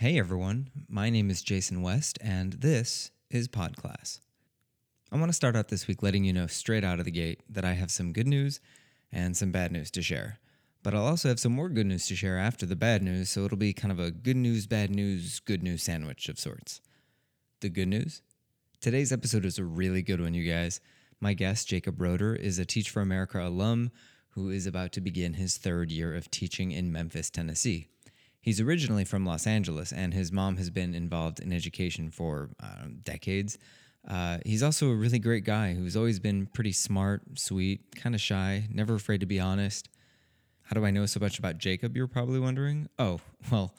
Hey everyone, my name is Jason West, and this is PodClass. I want to start out this week letting you know straight out of the gate that I have some good news and some bad news to share. But I'll also have some more good news to share after the bad news, so it'll be kind of a good news sandwich of sorts. The good news? Today's episode is a really good one, you guys. My guest, Jacob Roeder, is a Teach for America alum who is about to begin his third year of teaching in Memphis, Tennessee. He's originally from Los Angeles, and his mom has been involved in education for decades. He's also a really great guy who's always been pretty smart, sweet, kind of shy, never afraid to be honest. How do I know so much about Jacob, you're probably wondering? Oh, well,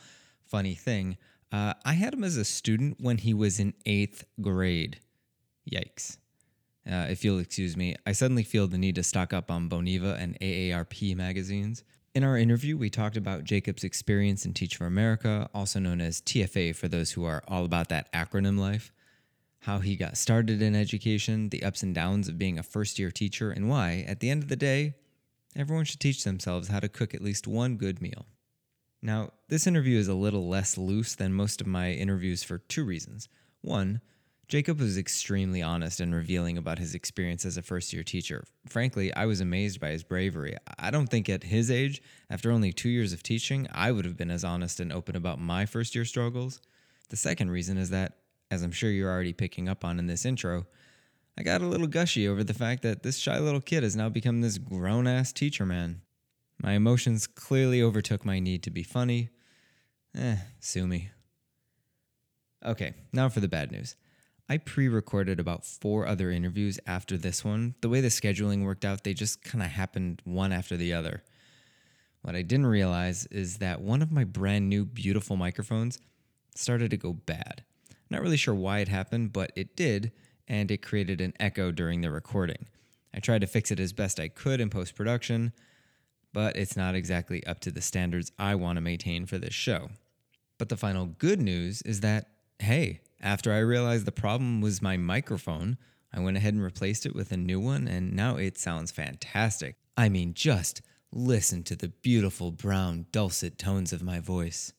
funny thing. I had him as a student when he was in 8th grade. Yikes. If you'll excuse me, I suddenly feel the need to stock up on Boniva and AARP magazines. In our interview, we talked about Jacob's experience in Teach for America, also known as TFA for those who are all about that acronym life, how he got started in education, the ups and downs of being a first-year teacher, and why, at the end of the day, everyone should teach themselves how to cook at least one good meal. Now, this interview is a little less loose than most of my interviews for two reasons. One, Jacob was extremely honest and revealing about his experience as a first-year teacher. Frankly, I was amazed by his bravery. I don't think at his age, after only 2 years of teaching, I would have been as honest and open about my first-year struggles. The second reason is that, as I'm sure you're already picking up on in this intro, I got a little gushy over the fact that this shy little kid has now become this grown-ass teacher man. My emotions clearly overtook my need to be funny. Sue me. Okay, now for the bad news. I pre-recorded about 4 other interviews after this one. The way the scheduling worked out, they just kind of happened one after the other. What I didn't realize is that one of my brand new beautiful microphones started to go bad. Not really sure why it happened, but it did, and it created an echo during the recording. I tried to fix it as best I could in post-production, but it's not exactly up to the standards I want to maintain for this show. But the final good news is that, hey, after I realized the problem was my microphone, I went ahead and replaced it with a new one, and now it sounds fantastic. I mean, just listen to the beautiful brown, dulcet tones of my voice.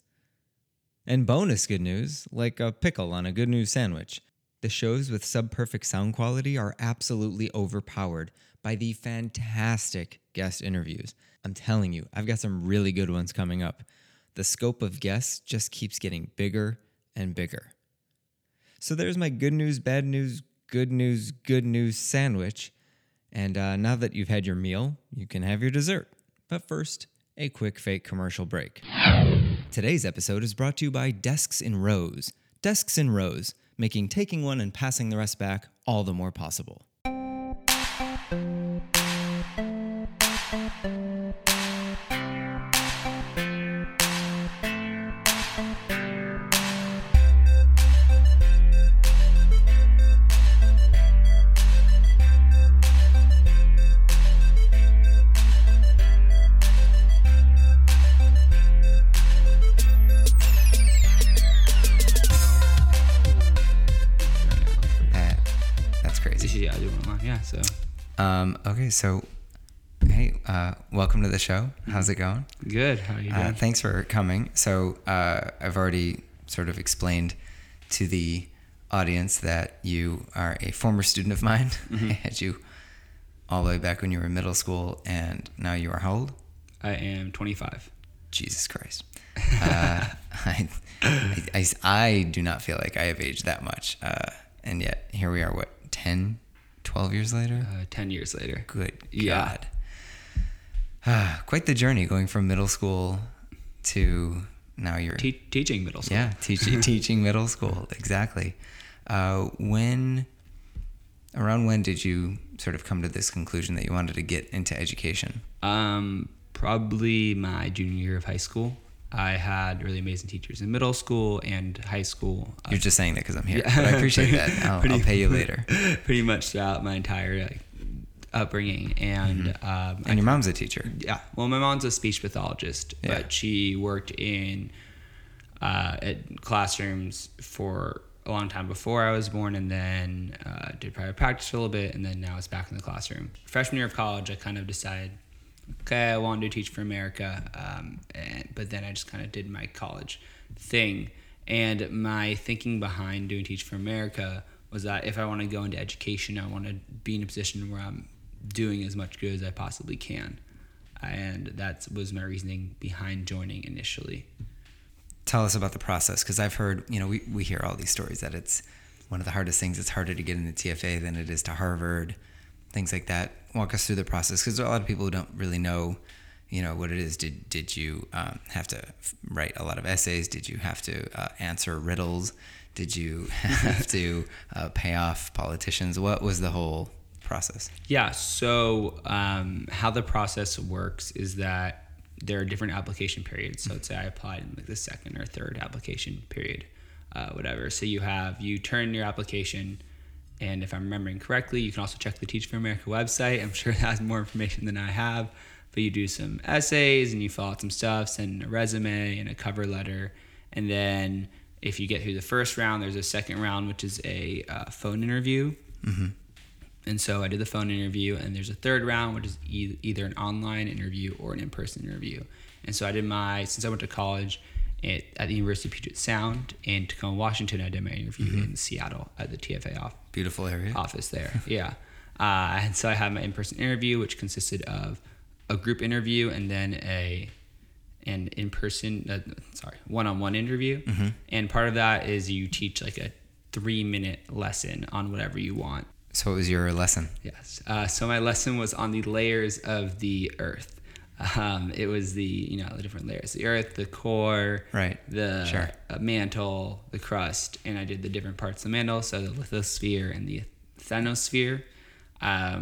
And bonus good news, like a pickle on a good news sandwich. The shows with sub-perfect sound quality are absolutely overpowered by the fantastic guest interviews. I'm telling you, I've got some really good ones coming up. The scope of guests just keeps getting bigger and bigger. So there's my good news, bad news, good news sandwich. And now that you've had your meal, you can have your dessert. But first, a quick fake commercial break. Today's episode is brought to you by Desks in Rows. Desks in Rows, making taking one and passing the rest back all the more possible. Okay, so, hey, welcome to the show. How's it going? Good. How are you doing? Thanks for coming. So I've already sort of explained to the audience that you are a former student of mine. Mm-hmm. I had you all the way back when you were in middle school, and now you are how old? I am 25. Jesus Christ. I do not feel like I have aged that much, and yet here we are, what, 10? 12 years later? 10 years later. Good God. Yeah. Quite the journey going from middle school to now you're... teaching middle school. Yeah, teaching middle school, exactly. Around when did you sort of come to this conclusion that you wanted to get into education? Probably my junior year of high school. I had really amazing teachers in middle school and high school. You're just saying that because I'm here. Yeah. But I appreciate that. I'll pay you later. Pretty much throughout my entire upbringing. And mm-hmm. And your mom's a teacher. Yeah. Well, my mom's a speech pathologist, yeah. But she worked in at classrooms for a long time before I was born, and then did private practice for a little bit, and then now it's back in the classroom. Freshman year of college, I kind of decided, okay, I wanted to Teach for America, but then I just kind of did my college thing And my thinking behind doing Teach for America was that if I want to go into education, I want to be in a position where I'm doing as much good as I possibly can. And that was my reasoning behind joining initially. Tell us about the process, because I've heard, you know, we hear all these stories that it's one of the hardest things. It's harder to get into TFA than it is to Harvard, things like that. Walk us through the process, because there are a lot of people who don't really know, you know, what it is. Did you have to write a lot of essays? Did you have to answer riddles? Did you have to pay off politicians? What was the whole process? Yeah, so how the process works is that there are different application periods. So let's say I applied in like the second or third application period, whatever. So you turn in your application, and if I'm remembering correctly, you can also check the Teach for America website. I'm sure it has more information than I have, but you do some essays and you fill out some stuff, send a resume and a cover letter. And then if you get through the first round, there's a second round, which is a phone interview. Mm-hmm. And so I did the phone interview, and there's a third round, which is either an online interview or an in-person interview. And so I did since I went to college at the University of Puget Sound in Tacoma, Washington, I did my interview mm-hmm. in Seattle at the TFA office. Beautiful area. Office there, yeah. And so I had my in-person interview, which consisted of a group interview and then an in-person, one-on-one interview. Mm-hmm. And part of that is you teach like a 3-minute lesson on whatever you want. So it was your lesson. Yes. So my lesson was on the layers of the earth. It was the different layers, the earth, the core, right, the sure. Mantle, the crust. And I did the different parts of the mantle. So the lithosphere and the asthenosphere.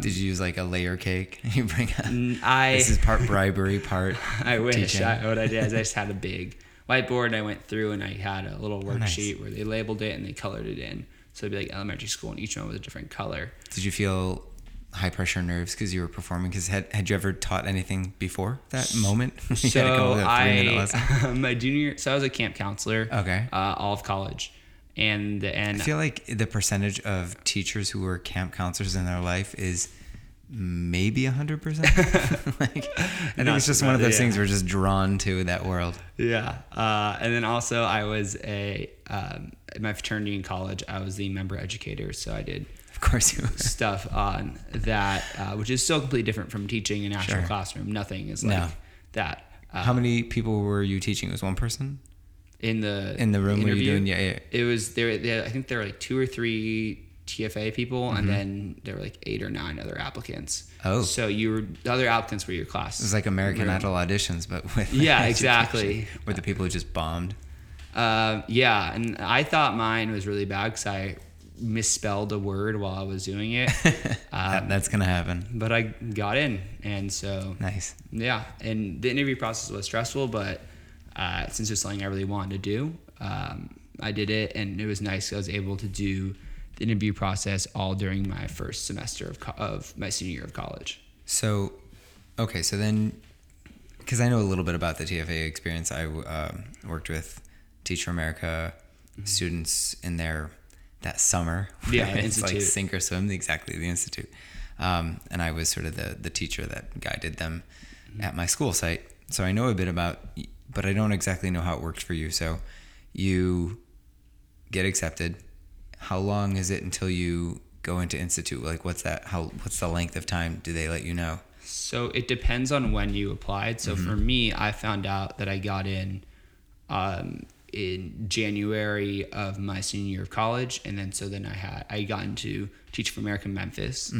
Did you use like a layer cake? You bring this is part bribery, part I wish. Teaching. What I did is I just had a big whiteboard, and I went through and I had a little worksheet where they labeled it and they colored it in. So it'd be like elementary school, and each one was a different color. Did you feel high pressure nerves because you were performing? Because had you ever taught anything before that moment? So I was a camp counselor. Okay. All of college, and I feel like the percentage of teachers who were camp counselors in their life is maybe 100%. I think it's just one of those things we're just drawn to, that world. Yeah. And then also I was in my fraternity in college, I was the member educator. So I did, of course, stuff on that, which is so completely different from teaching in an actual classroom. Nothing is like that. How many people were you teaching? It was one person in the room. Were you doing? Yeah. It was there. I think there were like 2 or 3 TFA people, mm-hmm. and then there were like 8 or 9 other applicants. Oh, so the other applicants were your class. It was like American Idol auditions, but with exactly with the people who just bombed. And I thought mine was really bad because I misspelled a word while I was doing it. That's gonna happen. But I got in, and so nice. Yeah, and the interview process was stressful, but since it's something I really wanted to do, I did it, and it was nice. I was able to do the interview process all during my first semester of my senior year of college. So, okay, so then, because I know a little bit about the TFA experience, I worked with Teach for America mm-hmm. students in there that summer. Yeah, it's institute. Like sink or swim, exactly, the institute. And I was sort of the teacher that guided them mm-hmm. at my school site. So I know a bit about, but I don't exactly know how it worked for you. So you get accepted. How long is it until you go into institute? Like, what's that? What's the length of time? Do they let you know? So it depends on when you applied. So mm-hmm. for me, I found out that I got in January of my senior year of college, and then I got into Teach for America Memphis,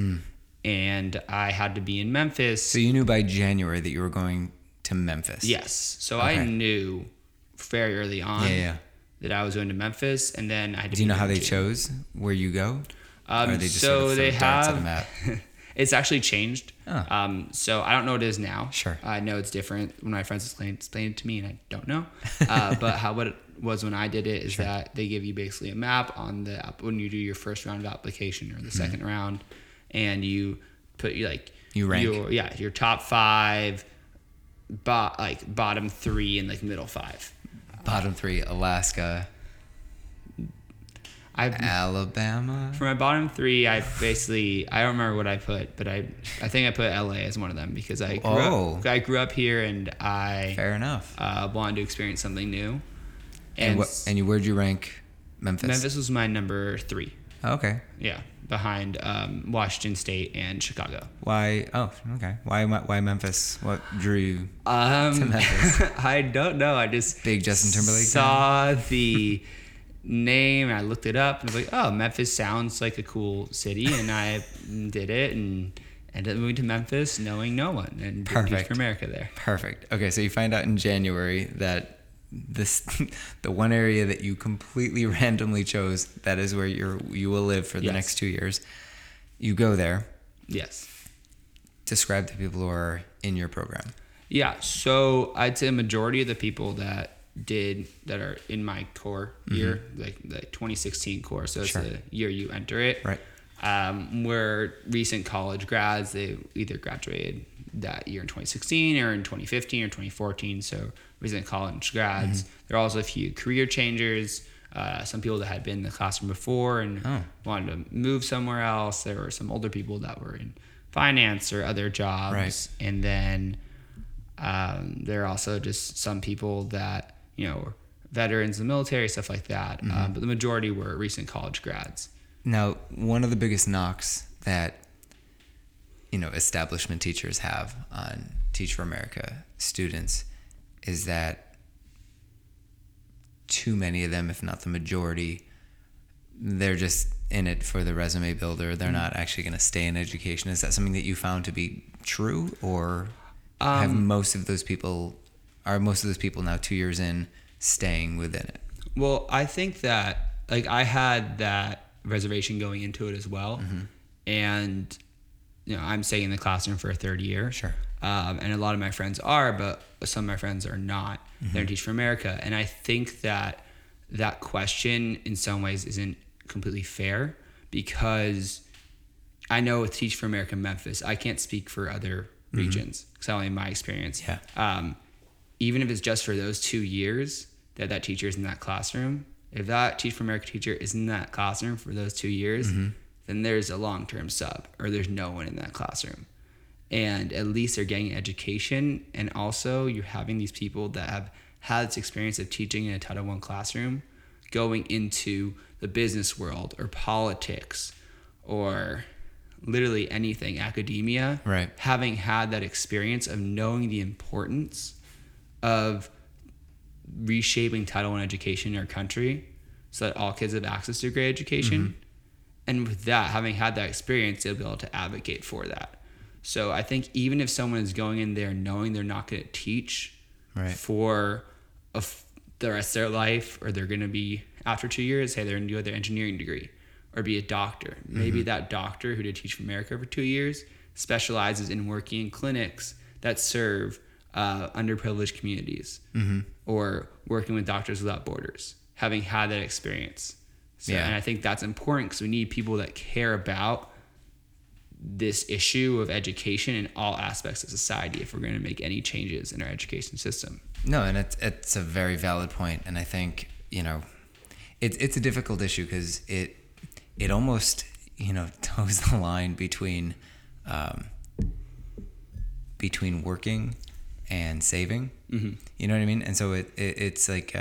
and I had to be in Memphis. So you knew by January that you were going to Memphis. Yes. So okay. I knew very early on that I was going to Memphis, and then I had to. Do you know how they chose where you go? Or they just so sort of they have. The map? It's actually changed. Oh. So I don't know what it is now. Sure. I know it's different. One of my friends explained it to me, and I don't know. But what it was when I did it is that they give you basically a map on the app when you do your first round of application or the mm-hmm. second round, and you put you rank your top 5, bottom 3, and like middle 5. Bottom 3: Alaska. Alabama. For my bottom 3, I basically I don't remember what I put, but I think I put LA as one of them because I grew up here and I wanted to experience something new. And where'd you rank Memphis? Memphis was my number 3. Oh, okay. Yeah, behind Washington State and Chicago. Why? Oh, okay. Why Memphis? What drew you to Memphis? I don't know. I just big Justin Timberlake saw guy. The name. And I looked it up and was like, oh, Memphis sounds like a cool city, and I did it and ended up moving to Memphis, knowing no one, and did Teach for America there. Perfect. Okay, so you find out in January that. The one area that you completely randomly chose, that is where you will live for the yes. next 2 years. You go there. Yes. Describe the people who are in your program. Yeah. So I'd say a majority of the people that are in my core mm-hmm. year, like the 2016 core. So it's sure. the year you enter it. Right. Were recent college grads. They either graduated that year in 2016 or in 2015 or 2014. So recent college grads. Mm-hmm. There are also a few career changers. Some people that had been in the classroom before and wanted to move somewhere else. There were some older people that were in finance or other jobs. Right. And then there are also just some people that, were veterans in the military, stuff like that. Mm-hmm. But the majority were recent college grads. Now, one of the biggest knocks that establishment teachers have on Teach for America students is that too many of them, if not the majority, they're just in it for the resume builder. They're not actually going to stay in education. Is that something that you found to be true, or are most of those people now 2 years in staying within it? Well, I think that I had that reservation going into it as well. Mm-hmm. And I'm staying in the classroom for a third year. Sure. And a lot of my friends are, but some of my friends are not. Mm-hmm. They're in Teach for America. And I think that that question in some ways isn't completely fair, because I know with Teach for America Memphis, I can't speak for other mm-hmm. regions, because only my experience. Yeah. Even if it's just for those 2 years that teacher is in that classroom, if that Teach for America teacher is in that classroom for those 2 years, mm-hmm. then there's a long-term sub, or there's no one in that classroom. And at least they're getting education. And also you're having these people that have had this experience of teaching in a Title I classroom going into the business world or politics or literally anything, academia, right. having had that experience of knowing the importance of reshaping Title I education in our country so that all kids have access to great education. Mm-hmm. And with that, having had that experience, they'll be able to advocate for that. So I think even if someone is going in there knowing they're not going to teach right. for the rest of their life, or they're going to be, after 2 years, hey, they're going to do their engineering degree or be a doctor. Maybe mm-hmm. that doctor who did Teach for America for 2 years specializes in working in clinics that serve underprivileged communities mm-hmm. or working with Doctors Without Borders, having had that experience. So, yeah. And I think that's important, because we need people that care about this issue of education in all aspects of society if we're going to make any changes in our education system. No, and it's a very valid point. And I think, it's a difficult issue, because it almost, toes the line between working and saving. Mm-hmm. You know what I mean? And so it's like,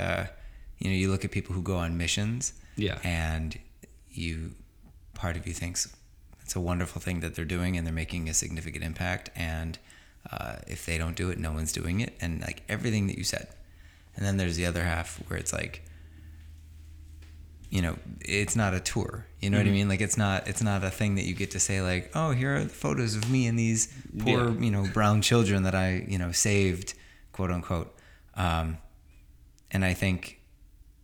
you look at people who go on missions. Yeah. And part of you thinks it's a wonderful thing that they're doing and they're making a significant impact. And if they don't do it, no one's doing it. And everything that you said. And then there's the other half where it's it's not a tour. You know mm-hmm. what I mean? It's not a thing that you get to say here are the photos of me and these poor, yeah. Brown children that I, saved, quote unquote. And I think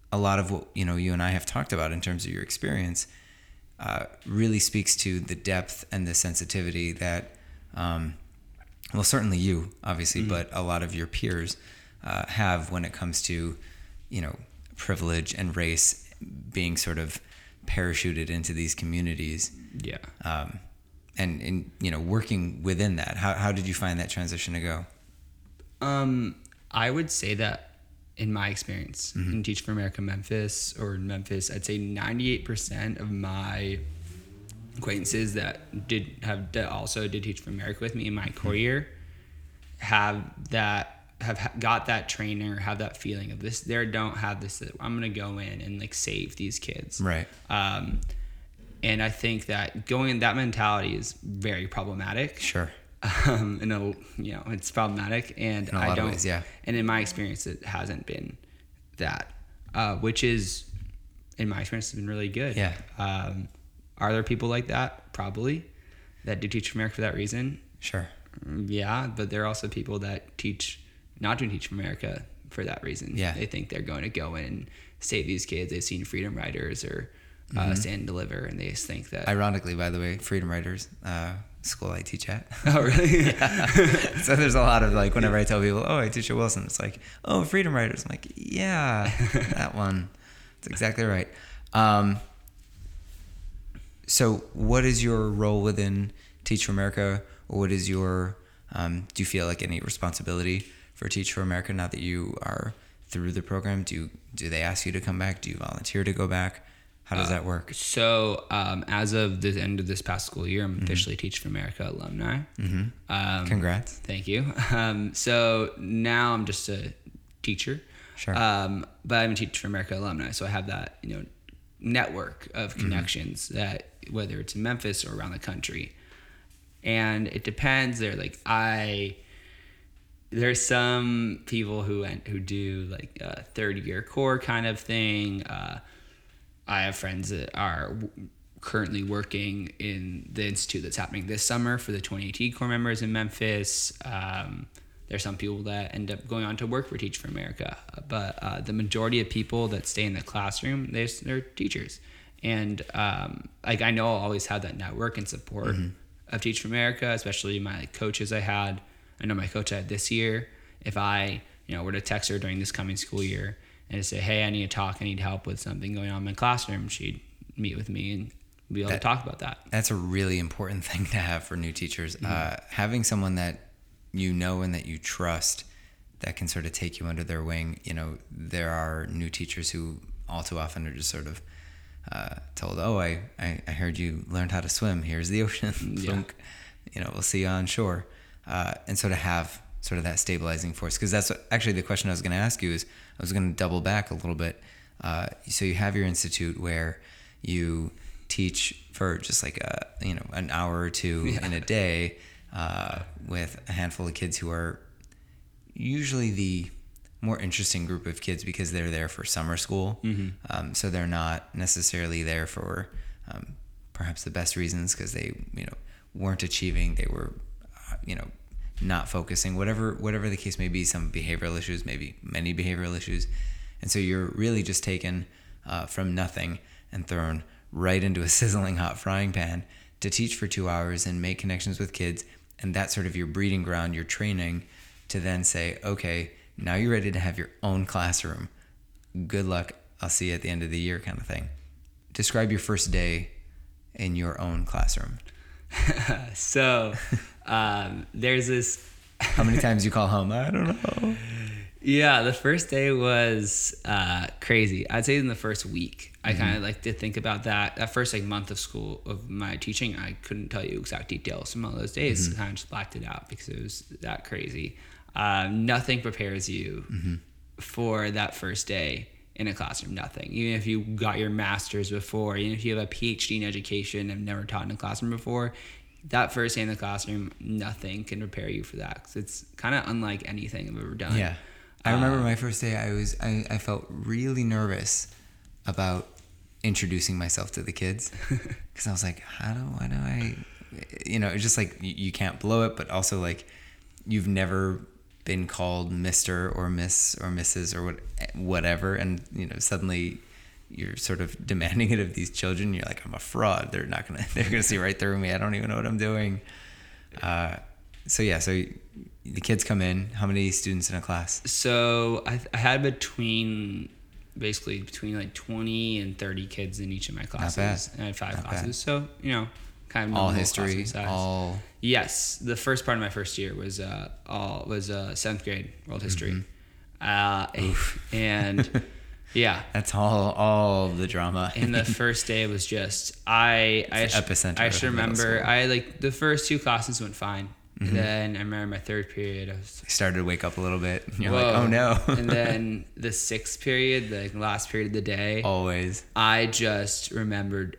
a lot of what you and I have talked about in terms of your experience really speaks to the depth and the sensitivity that certainly you obviously mm-hmm. but a lot of your peers have when it comes to privilege and race being sort of parachuted into these communities. Yeah. And working within that, how did you find that transition to go? I would say that in my experience mm-hmm. in Teach for America Memphis, or in Memphis, I'd say 98% of my acquaintances that also did Teach for America with me in my core year have that have got that trainer, have that feeling of this, they don't have this, I'm going to go in and like save these kids. Right. And I think that going, that mentality is very problematic. Sure. It's problematic, and I don't, ways, yeah. And in my experience, it hasn't been that, which is, in my experience, has been really good. Yeah. Are there people like that? Probably. That do Teach for America for that reason. Sure. Yeah. But there are also people that teach, not doing Teach for America for that reason. Yeah. They think they're going to go in and save these kids. They've seen Freedom Riders or Stand and Deliver, and they just think that. Ironically, by the way, Freedom Riders, school I teach at. Oh, really? Yeah. So there's a lot of like, whenever I tell people, oh, I teach at Wilson, it's like, oh, Freedom Riders. I'm like, yeah, that one. That's exactly right. So what is your role within Teach for America? What is your, do you feel like any responsibility for Teach for America now that you are through the program? Do they ask you to come back? Do you volunteer to go back? How does that work? So as of the end of this past school year, I'm officially Teach for America alumni. Mm-hmm. Congrats. Thank you. So now I'm just a teacher. Sure. But I'm a Teach for America alumni, so I have that, network of connections that whether it's in Memphis or around the country. And it depends. There's some people who do like a 3rd year core kind of thing. I have friends that are currently working in the institute that's happening this summer for the 2018 core members in Memphis. There's some people that end up going on to work for Teach for America, but the majority of people that stay in the classroom, they're teachers. And I know I'll always have that network and support of Teach for America, especially my coaches I had. I know my coach I had this year. If I were to text her during this coming school year and say, hey, I need to talk, I need help with something going on in my classroom, she'd meet with me and be able to talk about that. That's a really important thing to have for new teachers. Having someone that and that you trust that can sort of take you under their wing. There are new teachers who all too often are just sort of told, oh, I heard you learned how to swim. Here's the ocean. Yeah. We'll see you on shore. And so to have sort of that stabilizing force, because that's actually the question I was going to ask you is I was going to double back a little bit. So you have your institute where you teach for just like an hour or two in a day. With a handful of kids who are usually the more interesting group of kids because they're there for summer school. So they're not necessarily there for perhaps the best reasons because they, weren't achieving, they were, not focusing, whatever the case may be, some behavioral issues, maybe many behavioral issues. And so you're really just taken from nothing and thrown right into a sizzling hot frying pan to teach for 2 hours and make connections with kids. And that's sort of your breeding ground, your training, to then say, okay, now you're ready to have your own classroom. Good luck. I'll see you at the end of the year kind of thing. Describe your first day in your own classroom. So there's this... How many times you call home? I don't know. Yeah, the first day was crazy. I'd say in the first week, I kind of did think about that. That first month of school of my teaching, I couldn't tell you exact details from all those days. Kind of just blacked it out because it was that crazy. Nothing prepares you for that first day in a classroom, nothing. Even if you got your master's before, even if you have a PhD in education and never taught in a classroom before, that first day in the classroom, nothing can prepare you for that because it's kind of unlike anything I've ever done. Yeah. I remember my first day, I felt really nervous about introducing myself to the kids because I was like, why do I, it's just like you can't blow it, but also like you've never been called Mr. or Miss or Mrs. or whatever, and suddenly you're sort of demanding it of these children. You're like, I'm a fraud. They're gonna see right through me. I don't even know what I'm doing. So the kids come in. How many students in a class? So I had between 20 and 30 kids in each of my classes. And I had 5 classes. So, kind of all history, all... Yes. The first part of my first year was 7th grade world history. And yeah. That's all the drama. And the first day was just... I remember the first 2 classes went fine. Mm-hmm. Then I remember my third period, I started to wake up a little bit. You're like, oh no. And then the sixth period, the last period of the day. Always. I just remembered,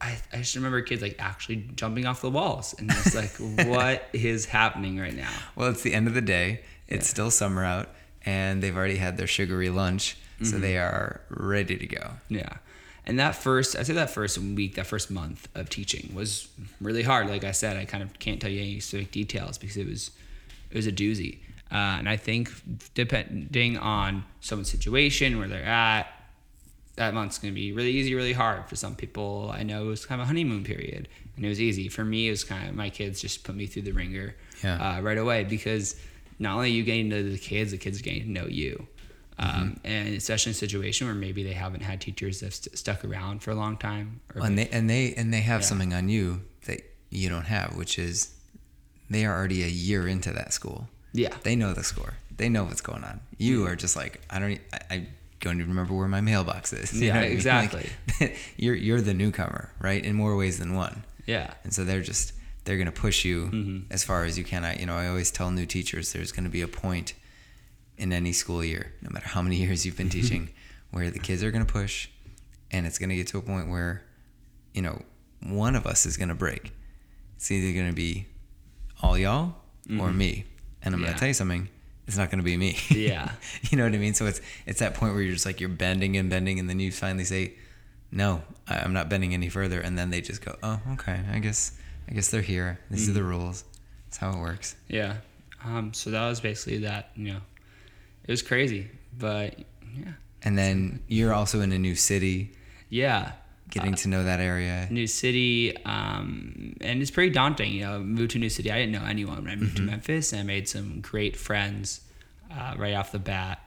I just remember kids like actually jumping off the walls and just like, what is happening right now? Well, it's the end of the day. It's still summer out and they've already had their sugary lunch. Mm-hmm. So they are ready to go. Yeah. And that first month of teaching was really hard. Like I said, I kind of can't tell you any specific details because it was a doozy. And I think depending on someone's situation, where they're at, that month's going to be really easy, really hard. For some people, I know it was kind of a honeymoon period, and it was easy. For me, it was kind of, my kids just put me through the ringer right away, because not only are you getting to know the kids are getting to know you. And especially in a situation where maybe they haven't had teachers that stuck around for a long time, or and they have something on you that you don't have, which is they are already a year into that school. Yeah, they know the score. They know what's going on. You are just like, I don't even remember where my mailbox is. Yeah, exactly. I mean? Like, you're the newcomer, right? In more ways than one. Yeah, and so they're gonna push you as far as you can. I always tell new teachers there's gonna be a point in any school year, no matter how many years you've been teaching, where the kids are going to push, and it's going to get to a point where, one of us is going to break. It's either going to be all y'all or me. And I'm going to tell you something, it's not going to be me. Yeah. You know what I mean? So it's that point where you're just like, you're bending, and then you finally say, no, I'm not bending any further. And then they just go, oh, okay, I guess they're here. These are the rules. That's how it works. Yeah. So that was basically that, It was crazy, but yeah. And then you're also in a new city. Yeah. Getting to know that area. New city, and it's pretty daunting. Moved to a new city. I didn't know anyone when I moved to Memphis, and I made some great friends right off the bat.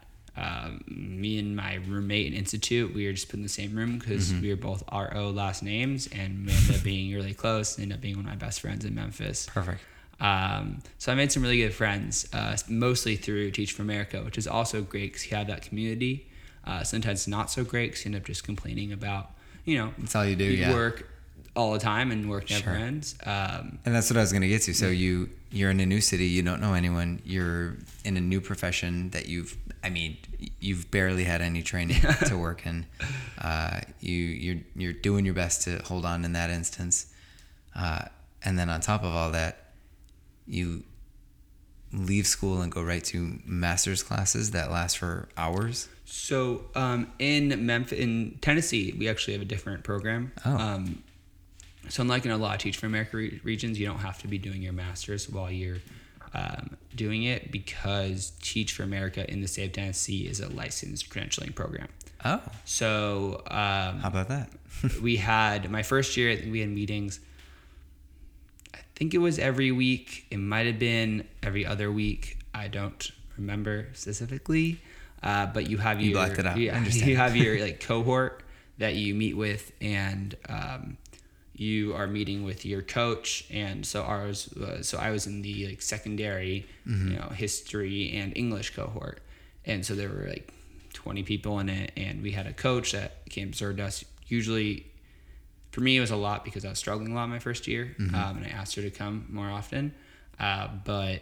Me and my roommate in Institute, we were just put in the same room because we were both RO last names, and we ended up being really close. Ended up being one of my best friends in Memphis. Perfect. So I made some really good friends, mostly through Teach for America, which is also great because you have that community. Sometimes not so great because you end up just complaining about, that's all you do. You work all the time and work never ends. And that's what I was going to get to. So you're in a new city, you don't know anyone, you're in a new profession that you've barely had any training to work in. You're doing your best to hold on in that instance. And then on top of all that, you leave school and go right to master's classes that last for hours. So in Memphis, in Tennessee, we actually have a different program. So unlike in a lot of Teach for America regions, you don't have to be doing your master's while you're doing it, because Teach for America in the state of Tennessee is a licensed credentialing program. Oh. So how about that? We had, my first year, I think we had meetings. I think it was every week. It might have been every other week. I don't remember specifically, but you have your blacked it out. Yeah, I understand. You have your cohort that you meet with, and you are meeting with your coach. And so ours. So I was in the secondary, history and English cohort, and so there were 20 people in it, and we had a coach that came observed us usually. For me, it was a lot because I was struggling a lot my first year, and I asked her to come more often. But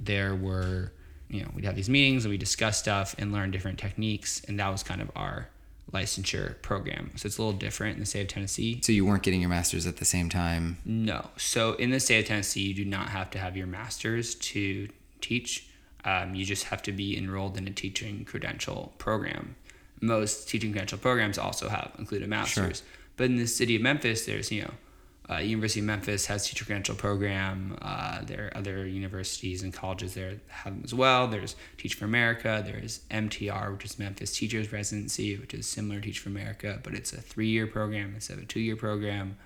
there were, we'd have these meetings and we discuss stuff and learn different techniques, and that was kind of our licensure program. So it's a little different in the state of Tennessee. So you weren't getting your master's at the same time? No. So in the state of Tennessee, you do not have to have your master's to teach. You just have to be enrolled in a teaching credential program. Most teaching credential programs also include a master's. Sure. But in the city of Memphis, there's, University of Memphis has a teacher credential program. There are other universities and colleges there that have them as well. There's Teach for America. There's MTR, which is Memphis Teachers Residency, which is similar to Teach for America, but it's a 3-year program instead of a 2-year program.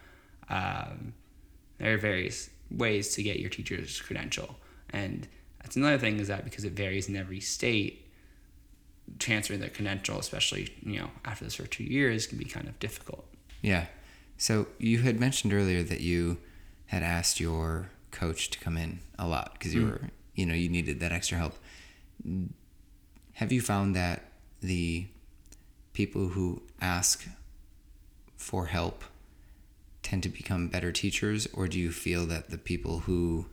There are various ways to get your teacher's credential. And that's another thing, is that because it varies in every state, transferring their credential, especially, after this for 2 years, can be kind of difficult. Yeah. So you had mentioned earlier that you had asked your coach to come in a lot because you were, you needed that extra help. Have you found that the people who ask for help tend to become better teachers, or do you feel that the people who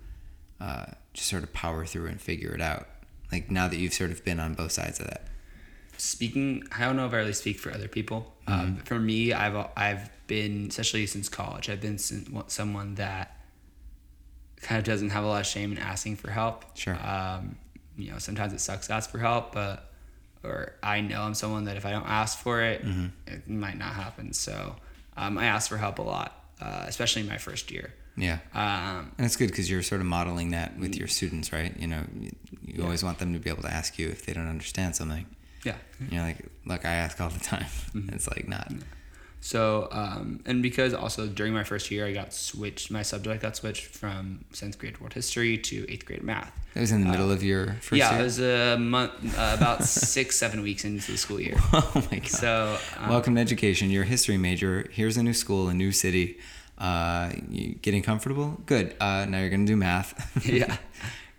just sort of power through and figure it out, like now that you've sort of been on both sides of that? Speaking, I don't know if I really speak for other people. But for me, I've been, especially since college, I've been someone that kind of doesn't have a lot of shame in asking for help. Sure. You know, sometimes it sucks to ask for help, but, or I know I'm someone that if I don't ask for it, it might not happen. So I asked for help a lot, especially in my first year. Yeah. And it's good because you're sort of modeling that with your students, right? You know, you always want them to be able to ask you if they don't understand something. Yeah. You're like, look, I ask all the time. It's like not. So, and because also during my first year, I got switched, my subject got switched from 7th grade world history to 8th grade math. That was in the middle of your first year? Yeah, it was a month, about 6-7 weeks into the school year. Oh my God. So, welcome to education. You're a history major. Here's a new school, a new city. You getting comfortable? Good. Now you're going to do math. Yeah.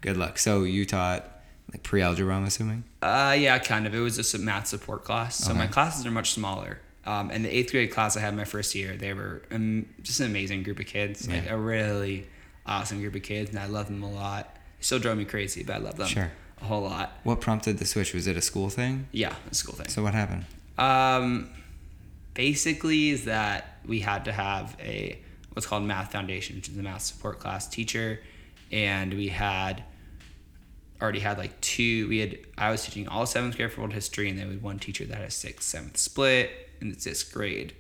Good luck. So you taught... like pre-algebra, I'm assuming? Yeah, kind of. It was just a math support class. So my classes are much smaller. And the 8th grade class I had my first year, they were just an amazing group of kids. Yeah. Like a really awesome group of kids. And I love them a lot. It still drove me crazy, but I love them a whole lot. What prompted the switch? Was it a school thing? Yeah, a school thing. So what happened? Basically is that we had to have a what's called math foundation, which is a math support class teacher. And we had... already had like two, we had, I was teaching all 7th grade for world history, and then we had one teacher that had a 6th-7th split, and the 6th grade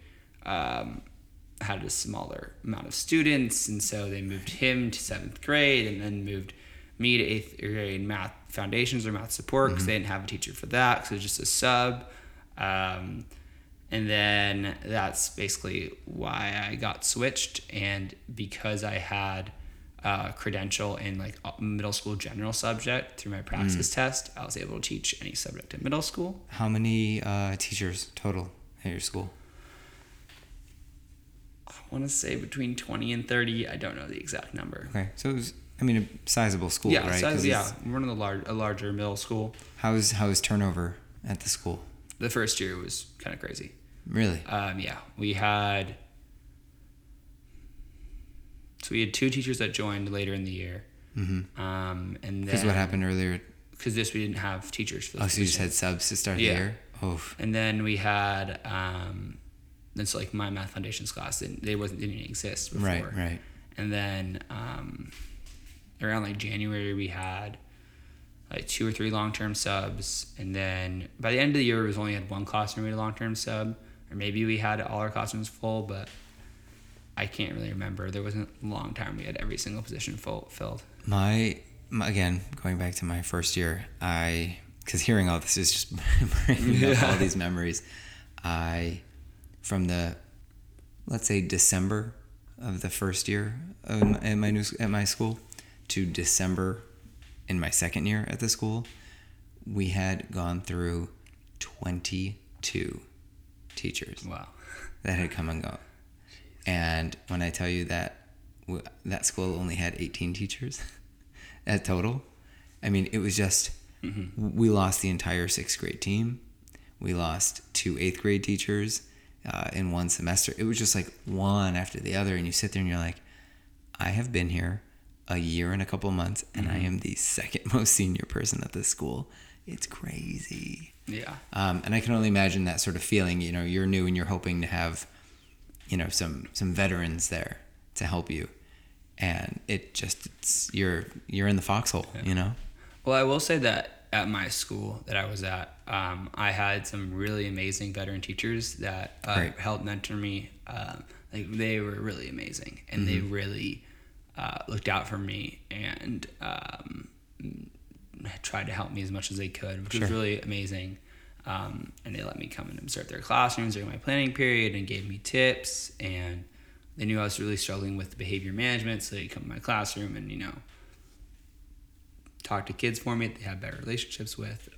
had a smaller amount of students, and so they moved him to 7th grade, and then moved me to 8th grade math foundations or math support, because they didn't have a teacher for that, because it was just a sub, and then that's basically why I got switched, and because I had credential in like middle school general subject through my Praxis test, I was able to teach any subject in middle school. How many teachers total at your school? I want to say between 20 and 30. I don't know the exact number. Okay, so it was, I mean, a sizable school, right? Yeah, one of the larger middle school. How is turnover at the school? The first year was kind of crazy. Really? Yeah, we had. So we had two teachers that joined later in the year. And because what happened earlier? Because we didn't have teachers for this. Oh, so you just had subs to start the year? Oh. And then we had, that's like my math foundations class. They didn't even exist before. Right. And then around like January, we had like 2 or 3 long-term subs. And then by the end of the year, we only had one classroom we had a long-term sub. Or maybe we had all our classrooms full, but... I can't really remember. There wasn't a long time we had every single position filled. Again, going back to my first year, because hearing all this is just bringing up all these memories. From the, let's say December of the first year at my school to December in my second year at the school, we had gone through 22 teachers. Wow. That had come and gone. And when I tell you that that school only had 18 teachers at total, I mean, it was just, we lost the entire 6th grade team. We lost 2 8th grade teachers in one semester. It was just like one after the other. And you sit there and you're like, I have been here a year and a couple months, and I am the second most senior person at this school. It's crazy. Yeah. And I can only imagine that sort of feeling, you know, you're new and you're hoping to have, you know, some veterans there to help you, and you're in the foxhole, you know? Well, I will say that at my school that I was at, I had some really amazing veteran teachers that helped mentor me. Like they were really amazing, and they really looked out for me and tried to help me as much as they could, which was really amazing. And they let me come and observe their classrooms during my planning period and gave me tips, and they knew I was really struggling with behavior management, so they'd come to my classroom and, you know, talk to kids for me that they had better relationships with.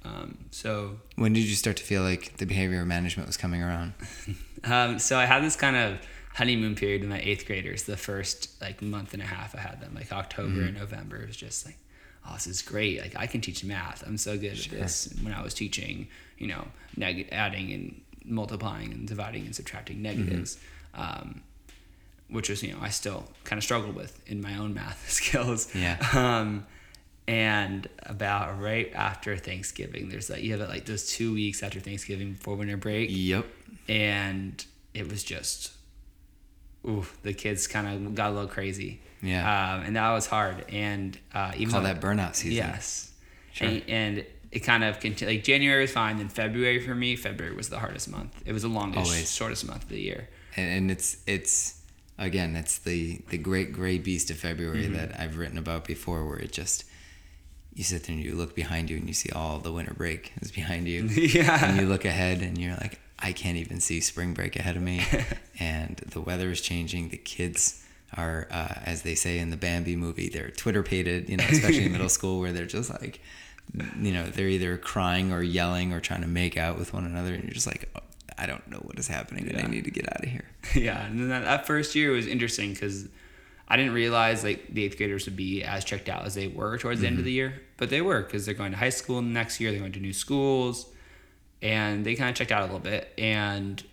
So when did you start to feel like the behavior management was coming around? So I had this kind of honeymoon period with my 8th graders. The first like month and a half I had them, like October and November, it was just like, oh, this is great. Like I can teach math. I'm so good at this. And when I was teaching, you know, adding and multiplying and dividing and subtracting negatives. which was, you know, I still kind of struggled with in my own math skills. Yeah. And about right after Thanksgiving, there's like, you have like those 2 weeks after Thanksgiving before winter break. Yep. And it was just, ooh, the kids kind of got a little crazy. Yeah. And that was hard. And even call that burnout season. Yes. Sure. And it kind of continued. Like January was fine. Then February for me, February was the hardest month. It was the longest, shortest month of the year. And it's again, it's the great gray beast of February mm-hmm. that I've written about before, where it just. You sit there and you look behind you and you see all the winter break is behind you. Yeah. And you look ahead and you're like, I can't even see spring break ahead of me. And the weather is changing. The kids are, as they say in the Bambi movie, they're Twitter-pated, you know, especially in middle school, where they're just like, you know, they're either crying or yelling or trying to make out with one another. And you're just like, oh, I don't know what is happening and I need to get out of here. Yeah. And then that first year was interesting because I didn't realize like the eighth graders would be as checked out as they were towards the mm-hmm. end of the year, but they were, because they're going to high school next year, they're going to new schools, and they kind of checked out a little bit. And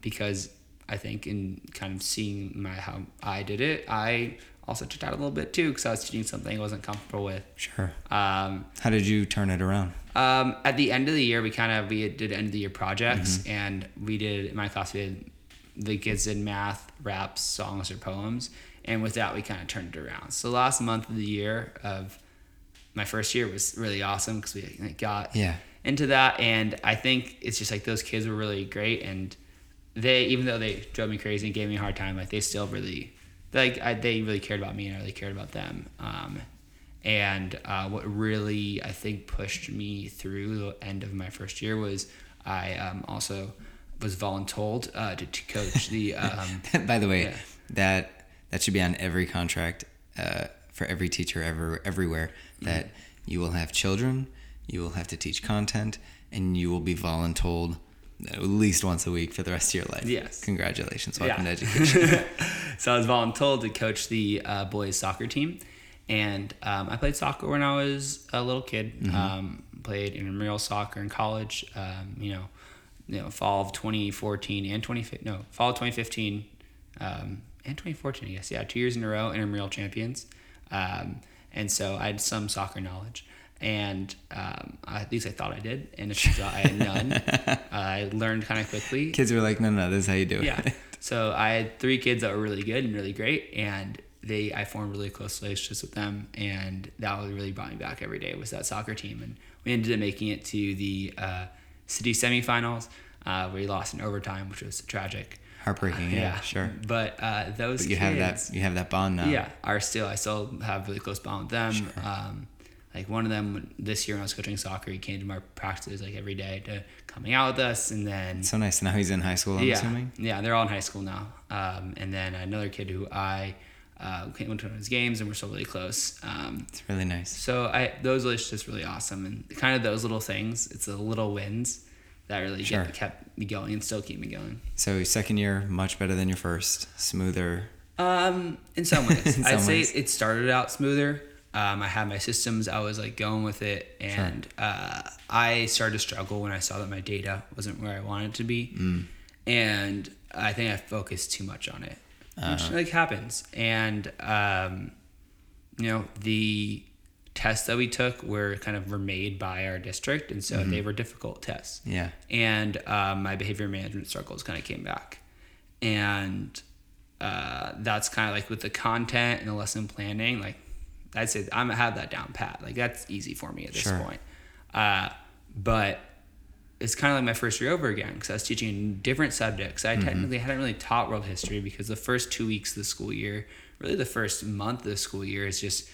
because I think in kind of seeing how I did it, I also checked out a little bit too, because I was teaching something I wasn't comfortable with. Sure. How did you turn it around? At the end of the year, we did end of the year projects, mm-hmm. and we did, in my class, the kids did math, raps, songs, or poems. And with that, we kind of turned it around. So last month of the year of my first year was really awesome, because we like, got into that. And I think it's just like those kids were really great. And they, even though they drove me crazy and gave me a hard time, like they still really, they really cared about me and I really cared about them. And what really, I think, pushed me through the end of my first year was I also was voluntold to coach the... By the way, That should be on every contract for every teacher everywhere, that you will have children, you will have to teach content, and you will be voluntold at least once a week for the rest of your life. Yes. Congratulations. Welcome to education. So I was voluntold to coach the boys' soccer team. And I played soccer when I was a little kid. Mm-hmm. Played intramural soccer in college, fall of 2014 and 2015, and 2014, I guess. 2 years in a row, intramural champions. And so I had some soccer knowledge. And at least I thought I did. And it turns out I had none. I learned kind of quickly. Kids were like, no, this is how you do it. So I had three kids that were really good and really great. And I formed really close relationships with them. And that really brought me back every day, was that soccer team. And we ended up making it to the city semifinals, where we lost in overtime, which was tragic. Heartbreaking, sure. But those kids... You have that bond now. Yeah, I still have a really close bond with them. Sure. Like one of them, this year when I was coaching soccer, he came to my practices like every day to coming out with us, and then... So nice. Now he's in high school, I'm assuming? Yeah, they're all in high school now. And then another kid who I went to one of his games, and we're still really close. It's really nice. So those relationships are really awesome, and kind of those little things, it's the little wins that really kept me going and still keep me going. So second year, much better than your first, smoother? In some ways. I'd say it started out smoother. I had my systems, I was like going with it, and I started to struggle when I saw that my data wasn't where I wanted it to be. Mm. And I think I focused too much on it, which like happens. And the tests that we took were kind of remade by our district, and so they were difficult tests. Yeah. And my behavior management circles kind of came back, and that's kind of like with the content and the lesson planning. Like I'd say I have that down pat. Like that's easy for me at this point. But it's kind of like my first year over again, because I was teaching different subjects. I technically hadn't really taught world history, because the first 2 weeks of the school year, really the first month of the school year, is just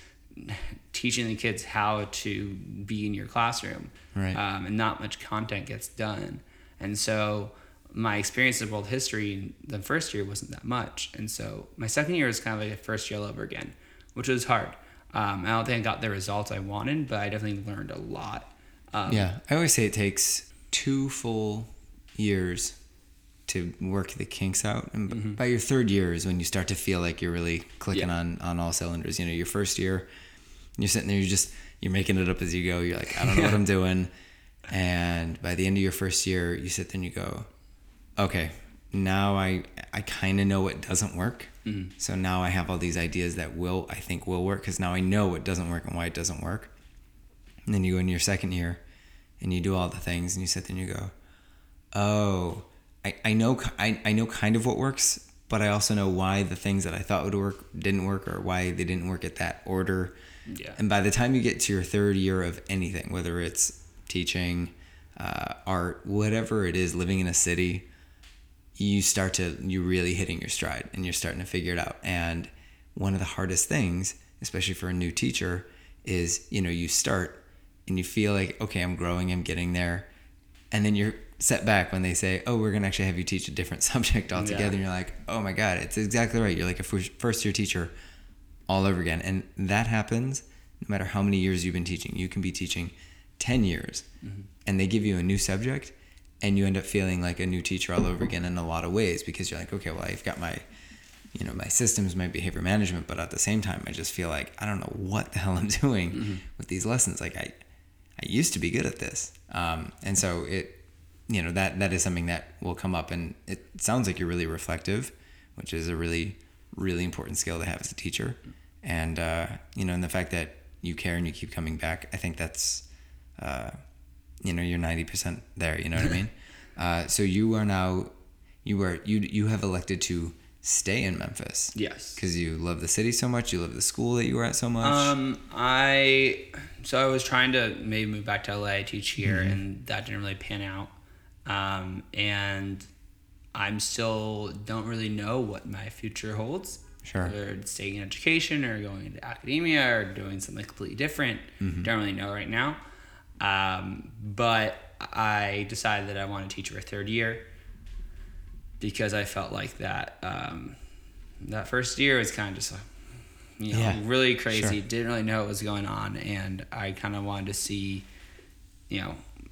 teaching the kids how to be in your classroom, and not much content gets done. And so my experience in world history in the first year wasn't that much, and so my second year was kind of like a first year all over again, which was hard. I don't think I got the results I wanted, but I definitely learned a lot. I always say it takes 2 full years to work the kinks out, and by your third year is when you start to feel like you're really clicking on all cylinders. You know, your first year, you're sitting there, you're making it up as you go. You're like, I don't know what I'm doing. And by the end of your first year, you sit there and you go, okay, now I I kind of know what doesn't work. Mm-hmm. So now I have all these ideas that will work, because now I know what doesn't work and why it doesn't work. And then you go into your second year and you do all the things and you sit there and you go, oh, I know kind of what works, but I also know why the things that I thought would work didn't work, or why they didn't work at that order. Yeah. And by the time you get to your third year of anything, whether it's teaching, art, whatever it is, living in a city, you're really hitting your stride and you're starting to figure it out. And one of the hardest things, especially for a new teacher, is, you start and you feel like, okay, I'm growing, I'm getting there. And then you're set back when they say, oh, we're going to actually have you teach a different subject altogether. Yeah. And you're like, oh my God, it's exactly right. You're like a first year teacher all over again. And that happens no matter how many years you've been teaching. You can be teaching 10 years mm-hmm. and they give you a new subject, and you end up feeling like a new teacher all over again in a lot of ways, because you're like, okay, well, I've got my, my systems, my behavior management, but at the same time, I just feel like I don't know what the hell I'm doing mm-hmm. with these lessons. Like I used to be good at this. And so it, that is something that will come up, and it sounds like you're really reflective, which is a really, really important skill to have as a teacher. And, and the fact that you care and you keep coming back, I think that's, you're 90% there, you know what I mean? So you are now, you have elected to stay in Memphis. Yes. Because you love the city so much, you love the school that you were at so much. I was trying to maybe move back to LA, I teach here, mm-hmm. and that didn't really pan out. And I'm still don't really know what my future holds. Sure. Whether it's taking education or going into academia or doing something completely different. Mm-hmm. Don't really know right now. But I decided that I want to teach for a third year, because I felt like that, that first year was kind of just, really crazy. Sure. Didn't really know what was going on. And I kind of wanted to see,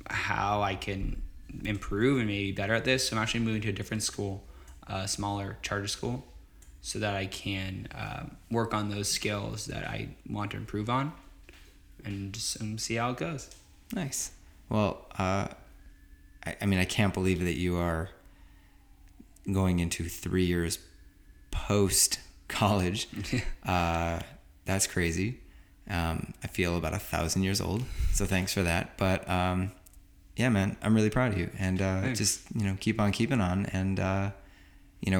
how I can improve and maybe better at this. So I'm actually moving to a different school, a smaller charter school, so that I can, work on those skills that I want to improve on and just see how it goes. Nice. Well, I can't believe that you are going into 3 years post-college. That's crazy. I feel about 1,000 years old, so thanks for that. But, man, I'm really proud of you. And just, keep on keeping on. And,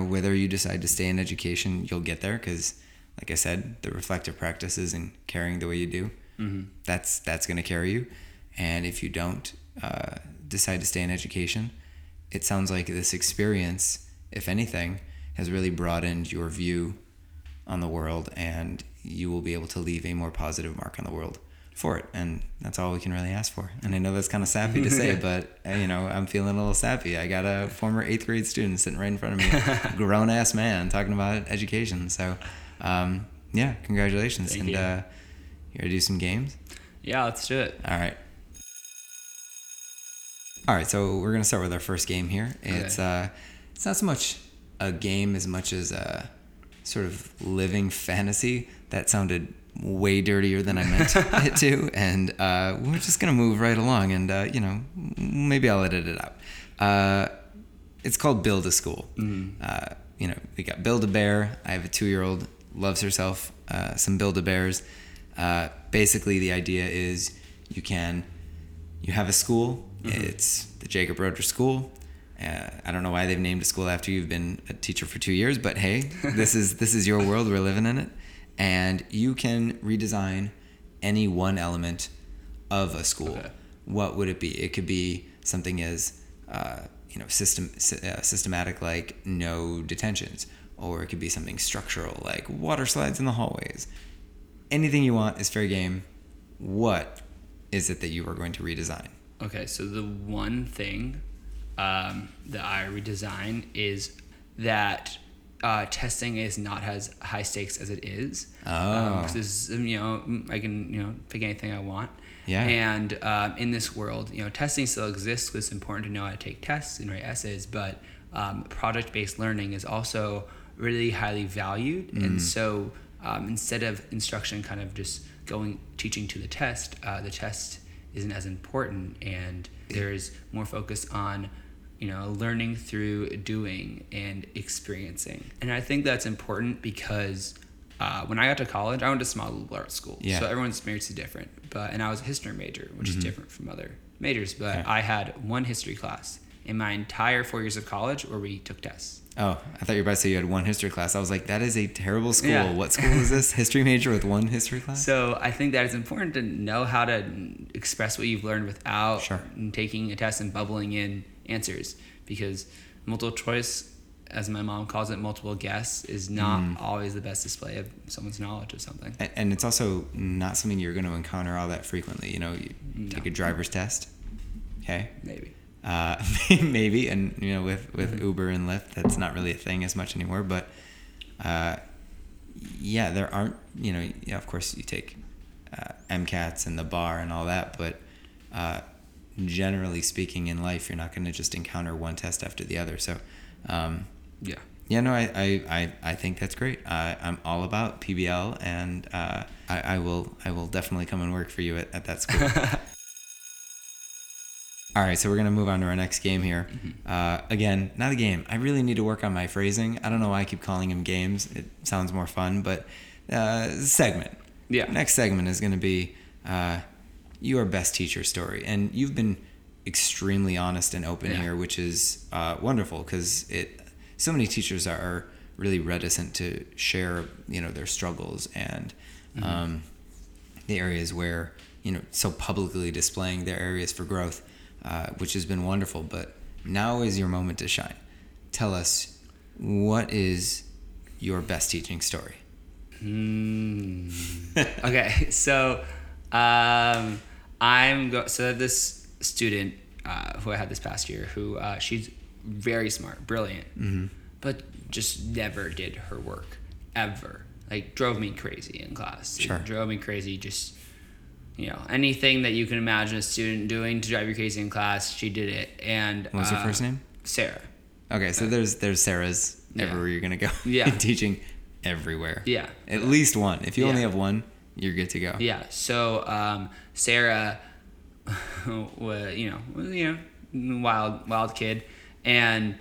whether you decide to stay in education, you'll get there, because, like I said, the reflective practices and caring the way you do, mm-hmm. that's going to carry you. And if you don't decide to stay in education, it sounds like this experience, if anything, has really broadened your view on the world, and you will be able to leave a more positive mark on the world for it. And that's all we can really ask for. And I know that's kind of sappy to say, but, I'm feeling a little sappy. I got a former 8th grade student sitting right in front of me, grown-ass man, talking about education. So, congratulations. Thank you. You ready to do some games? Yeah, let's do it. All right, so we're going to start with our first game here. It's it's not so much a game as much as a sort of living fantasy. That sounded way dirtier than I meant it to, and we're just going to move right along, and, maybe I'll edit it out. It's called Build a School. Mm-hmm. We got Build-A-Bear. I have a 2-year-old, loves herself some Build-A-Bears. Basically, the idea is you have a school. Mm-hmm. It's the Jacob Roeder School. I don't know why they've named a school after you've been a teacher for 2 years, but hey, this is your world. We're living in it. And you can redesign any one element of a school. Okay. What would it be? It could be something as, systematic, like no detentions, or it could be something structural, like water slides in the hallways. Anything you want is fair game. What is it that you are going to redesign? Okay, so the one thing that I redesign is that testing is not as high stakes as it is. Oh. 'Cause this, I can, pick anything I want. Yeah. And in this world, testing still exists, because it's important to know how to take tests and write essays, but project-based learning is also really highly valued. Mm. And so instead of instruction kind of just teaching to the test isn't as important, and there's more focus on you know, learning through doing and experiencing. And I think that's important because when I got to college, I went to small art school. Yeah. So everyone's experience is different. And I was a history major, which is different from other majors. But okay. I had one history class in my entire 4 years of college where we took tests. Oh, I thought you were about to say you had one history class. I was like, that is a terrible school. Yeah. What school is this? History major with one history class? So I think that it's important to know how to express what you've learned without taking a test and bubbling in answers. Because multiple choice, as my mom calls it, multiple guess, is not always the best display of someone's knowledge of something. And it's also not something you're going to encounter all that frequently. You know, you take a driver's test. Okay. Maybe. And, you know, with Uber and Lyft, that's not really a thing as much anymore. But, yeah, there aren't, you know, yeah, of course you take MCATs and the bar and all that. But generally speaking in life, you're not going to just encounter one test after the other. So, I think that's great. I'm all about PBL, and I will definitely come and work for you at that school. All right, so we're gonna move on to our next game here. Again, not a game. I really need to work on my phrasing. I don't know why I keep calling them games. It sounds more fun, but segment. Yeah. Next segment is gonna be your best teacher story, and you've been extremely honest and open here, which is wonderful because so many teachers are really reticent to share, you know, their struggles and the areas where, you know, so publicly displaying their areas for growth, which has been wonderful. But now is your moment to shine. Tell us, what is your best teaching story? Okay, so this student who I had this past year, who she's very smart, brilliant, but just never did her work ever. Like, drove me crazy in class. It drove me crazy. Just, you know, anything that you can imagine a student doing to drive you crazy in class, she did it. And what was her first name? Sarah. Okay, so there's Sarahs everywhere you're gonna go. Yeah, teaching everywhere. Yeah, at least one. If you only have one, you're good to go. Yeah. So Sarah. was wild kid, and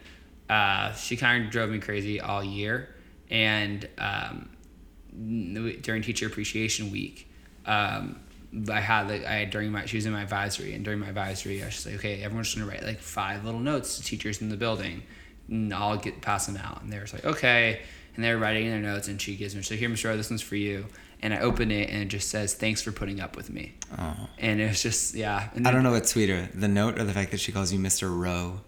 she kind of drove me crazy all year. And during Teacher Appreciation Week, she was in my advisory, and during my advisory, I was just like, okay, everyone's gonna write like 5 little notes to teachers in the building, and I'll pass them out. And they were like, okay, and they're writing their notes, and she gives me, so here, Mr. Roeder, this one's for you. And I open it, and it just says, "Thanks for putting up with me." Oh. And it's just, yeah. And then, I don't know what's sweeter, the note or the fact that she calls you Mr. Roe.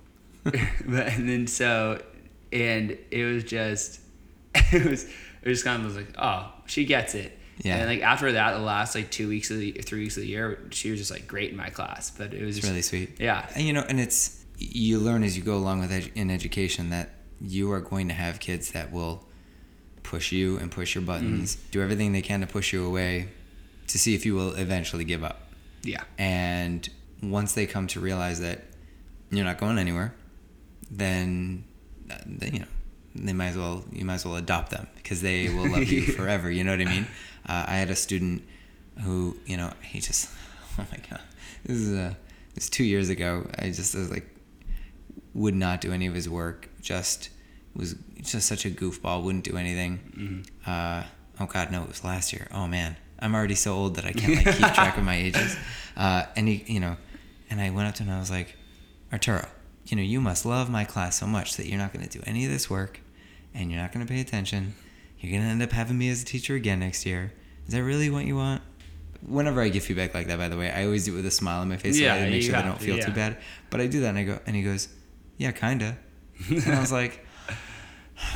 And it was kind of like, oh, she gets it. Yeah. And like after that, the last like 3 weeks of the year, she was just like great in my class. But it was just really sweet. Yeah. And you know, and it's, you learn as you go along with in education that you are going to have kids that will push you and push your buttons, do everything they can to push you away to see if you will eventually give up. Yeah. And once they come to realize that you're not going anywhere, then you might as well adopt them, because they will love you forever. You know what I mean? I had a student who, you know, he just, oh my God, this is 2 years ago. I was like, would not do any of his work, was just such a goofball, wouldn't do anything. Oh God, no, it was last year. Oh man, I'm already so old that I can't like keep track of my ages. And he, you know, and I went up to him and I was like, Arturo, you know, you must love my class so much that you're not going to do any of this work, and you're not going to pay attention. You're going to end up having me as a teacher again next year. Is that really what you want? Whenever I give feedback like that, by the way, I always do it with a smile on my face, so I make sure I don't feel too bad. But I do that, and I go, and he goes, yeah, kinda. And I was like,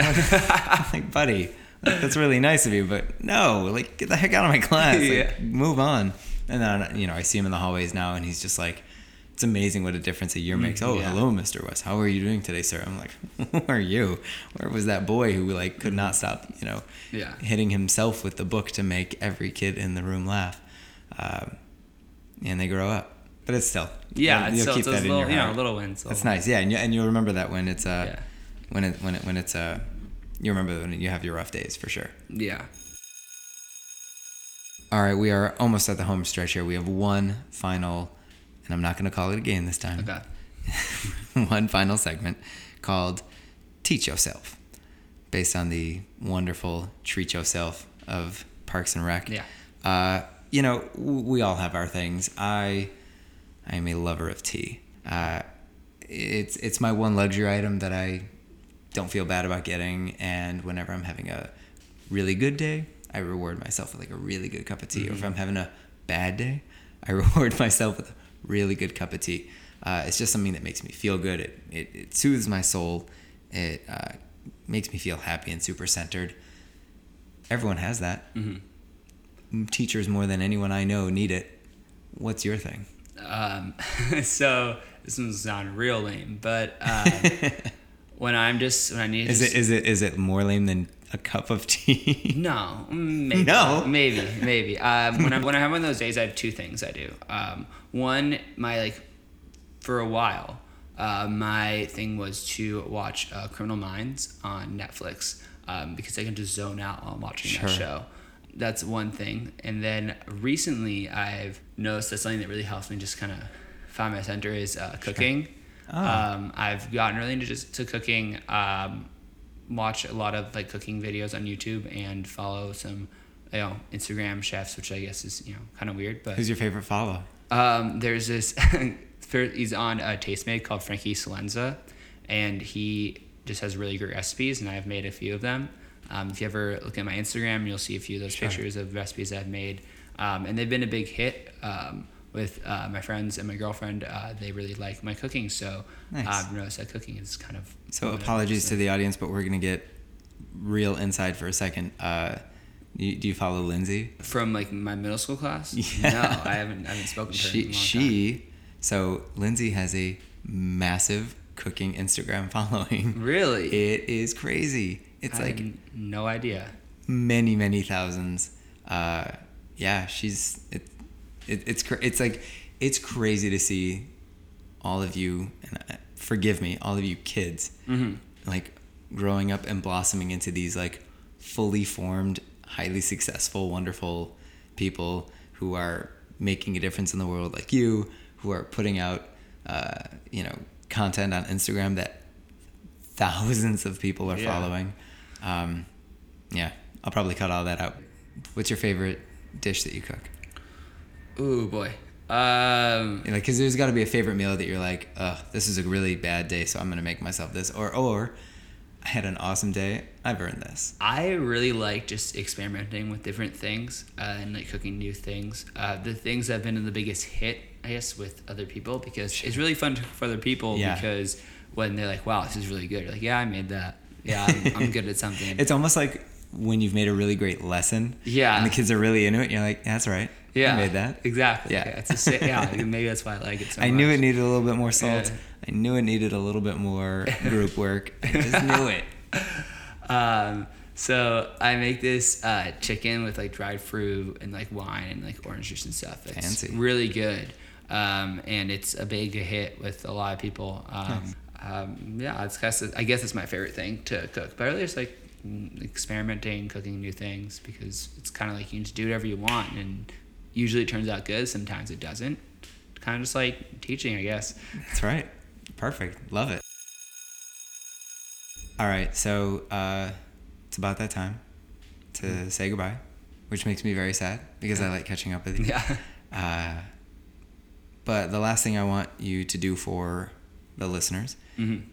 like, buddy, that's really nice of you, but no, like, get the heck out of my class. Like, move on. And then, you know, I see him in the hallways now, and he's just like, it's amazing what a difference a year makes. Oh, hello, Mr. West. How are you doing today, sir? I'm like, who are you? Where was that boy who like could not stop, you know, hitting himself with the book to make every kid in the room laugh? And they grow up. But it's still, you'll keep that in your heart. Little wins. That's nice, yeah, and you'll remember that when it's you remember when you have your rough days for sure. Yeah. All right, we are almost at the home stretch here. We have one final, and I'm not going to call it a game this time. Okay. one final segment called Teach Yourself, based on the wonderful Treat Yourself of Parks and Rec. Yeah. You know, we all have our things. I am a lover of tea. It's my one luxury item that I don't feel bad about getting, and whenever I'm having a really good day, I reward myself with like a really good cup of tea. Mm-hmm. Or if I'm having a bad day, I reward myself with a really good cup of tea. It's just something that makes me feel good. It soothes my soul. It makes me feel happy and super centered. Everyone has that. Mm-hmm. Teachers more than anyone I know need it. What's your thing? So this one's sound real lame, but when I need is it more lame than a cup of tea? No, maybe. No, maybe. When I have one of those days, I have two things I do. One, for a while, my thing was to watch Criminal Minds on Netflix because I can just zone out while I'm watching that show. That's one thing. And then recently I've noticed that something that really helps me just kind of find my center is cooking. Oh. I've gotten really into cooking, watch a lot of cooking videos on YouTube and follow some Instagram chefs, which I guess is kind of weird. But who's your favorite follow? There's this, he's on a Tastemade called Frankie Celenza, and he just has really great recipes, and I've made a few of them. If you ever look at my Instagram, you'll see a few of those pictures of recipes I've made. And they've been a big hit with my friends and my girlfriend. They really like my cooking. So nice. I've noticed that cooking is kind of... So apologies to the audience, but we're going to get real inside for a second. Do you follow Lindsay? From my middle school class? Yeah. No, I haven't spoken to her in a long time. So Lindsay has a massive cooking Instagram following. Really? It is crazy. It's no idea. Many, many thousands. She's it's crazy to see all of you, and forgive me, all of you kids, mm-hmm. Growing up and blossoming into these fully formed, highly successful, wonderful people who are making a difference in the world, like you, who are putting out content on Instagram that thousands of people are following. I'll probably cut all that out. What's your favorite dish that you cook? Ooh, boy. Because there's got to be a favorite meal that you're this is a really bad day, so I'm going to make myself this. Or I had an awesome day, I've earned this. I really like just experimenting with different things and cooking new things. The things that have been the biggest hit, I guess, with other people, because it's really fun for other people because when they're like, wow, this is really good. You're like, yeah, I made that. Yeah, I'm good at something. It's almost like when you've made a really great lesson. Yeah. And the kids are really into it. And you're like, that's right. Yeah. I made that. Exactly. Yeah. Maybe that's why I like it so much. I knew it needed a little bit more salt. Yeah. I knew it needed a little bit more group work. I just knew it. So I make this chicken with dried fruit and wine and orange juice and stuff. It's fancy. Really good. And it's a big hit with a lot of people. Nice. I guess it's my favorite thing to cook, but I really just experimenting, cooking new things, because it's kind of you can just do whatever you want, and usually it turns out good, sometimes it doesn't. Kind of just teaching, I guess. That's right. Perfect. Love it. All right, so it's about that time to say goodbye, which makes me very sad because I like catching up with you. Yeah. But the last thing I want you to do for the listeners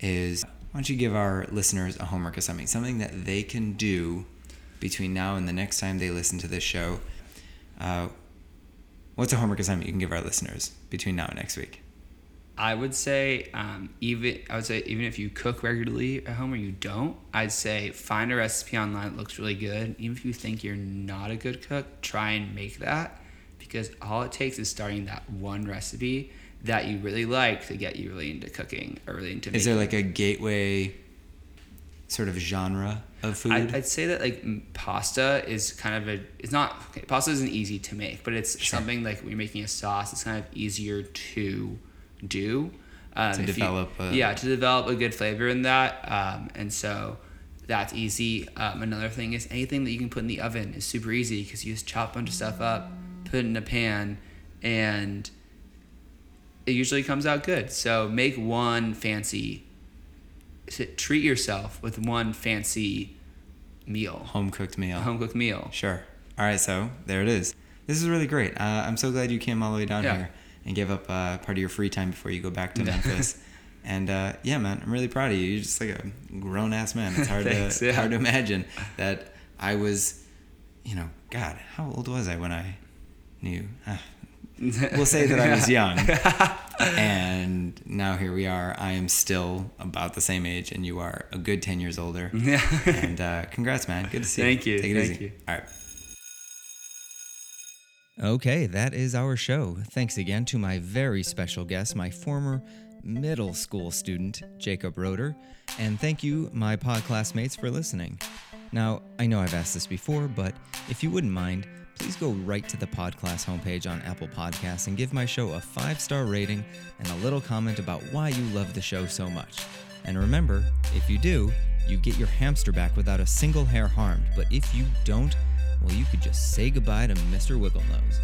is, why don't you give our listeners a homework assignment, something that they can do between now and the next time they listen to this show. What's a homework assignment you can give our listeners between now and next week? I would say even if you cook regularly at home or you don't, I'd say find a recipe online that looks really good. Even if you think you're not a good cook, try and make that, because all it takes is starting that one recipe that you really like to get you really into cooking or really into making. Is there a gateway sort of genre of food? I'd say that pasta is kind of pasta isn't easy to make, but it's something when you're making a sauce, it's kind of easier to do. To develop a good flavor in that. And so that's easy. Another thing is anything that you can put in the oven is super easy, because you just chop a bunch of stuff up, put it in a pan, and it usually comes out good. So make one fancy, treat yourself with one fancy meal. Home cooked meal. Sure. All right. So there it is. This is really great. I'm so glad you came all the way down here and gave up part of your free time before you go back to Memphis. And yeah, man, I'm really proud of you. You're just like a grown ass man. It's hard hard to imagine that I was, you know, God, how old was I when I knew? We'll say that I was young. And now here we are. I am still about the same age, and you are a good 10 years older. And congrats, man. Good to see you. Thank you. Take it easy. You. All right. Okay, that is our show. Thanks again to my very special guest, my former middle school student, Jacob Roeder. And thank you, my pod classmates, for listening. Now, I know I've asked this before, but if you wouldn't mind, please go right to the PodClass homepage on Apple Podcasts and give my show a 5-star rating and a little comment about why you love the show so much. And remember, if you do, you get your hamster back without a single hair harmed. But if you don't, well, you could just say goodbye to Mr. Wigglenose.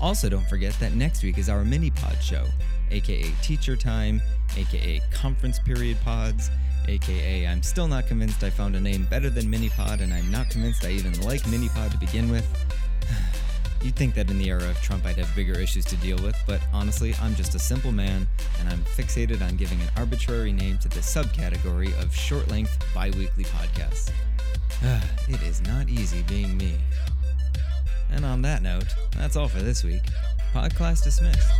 Also, don't forget that next week is our mini-pod show, aka Teacher Time, aka Conference Period Pods, aka I'm still not convinced I found a name better than Minipod, and I'm not convinced I even like Minipod to begin with. You'd think that in the era of Trump I'd have bigger issues to deal with, but honestly, I'm just a simple man, and I'm fixated on giving an arbitrary name to this subcategory of short-length, bi-weekly podcasts. It is not easy being me. And on that note, that's all for this week. PodClass dismissed.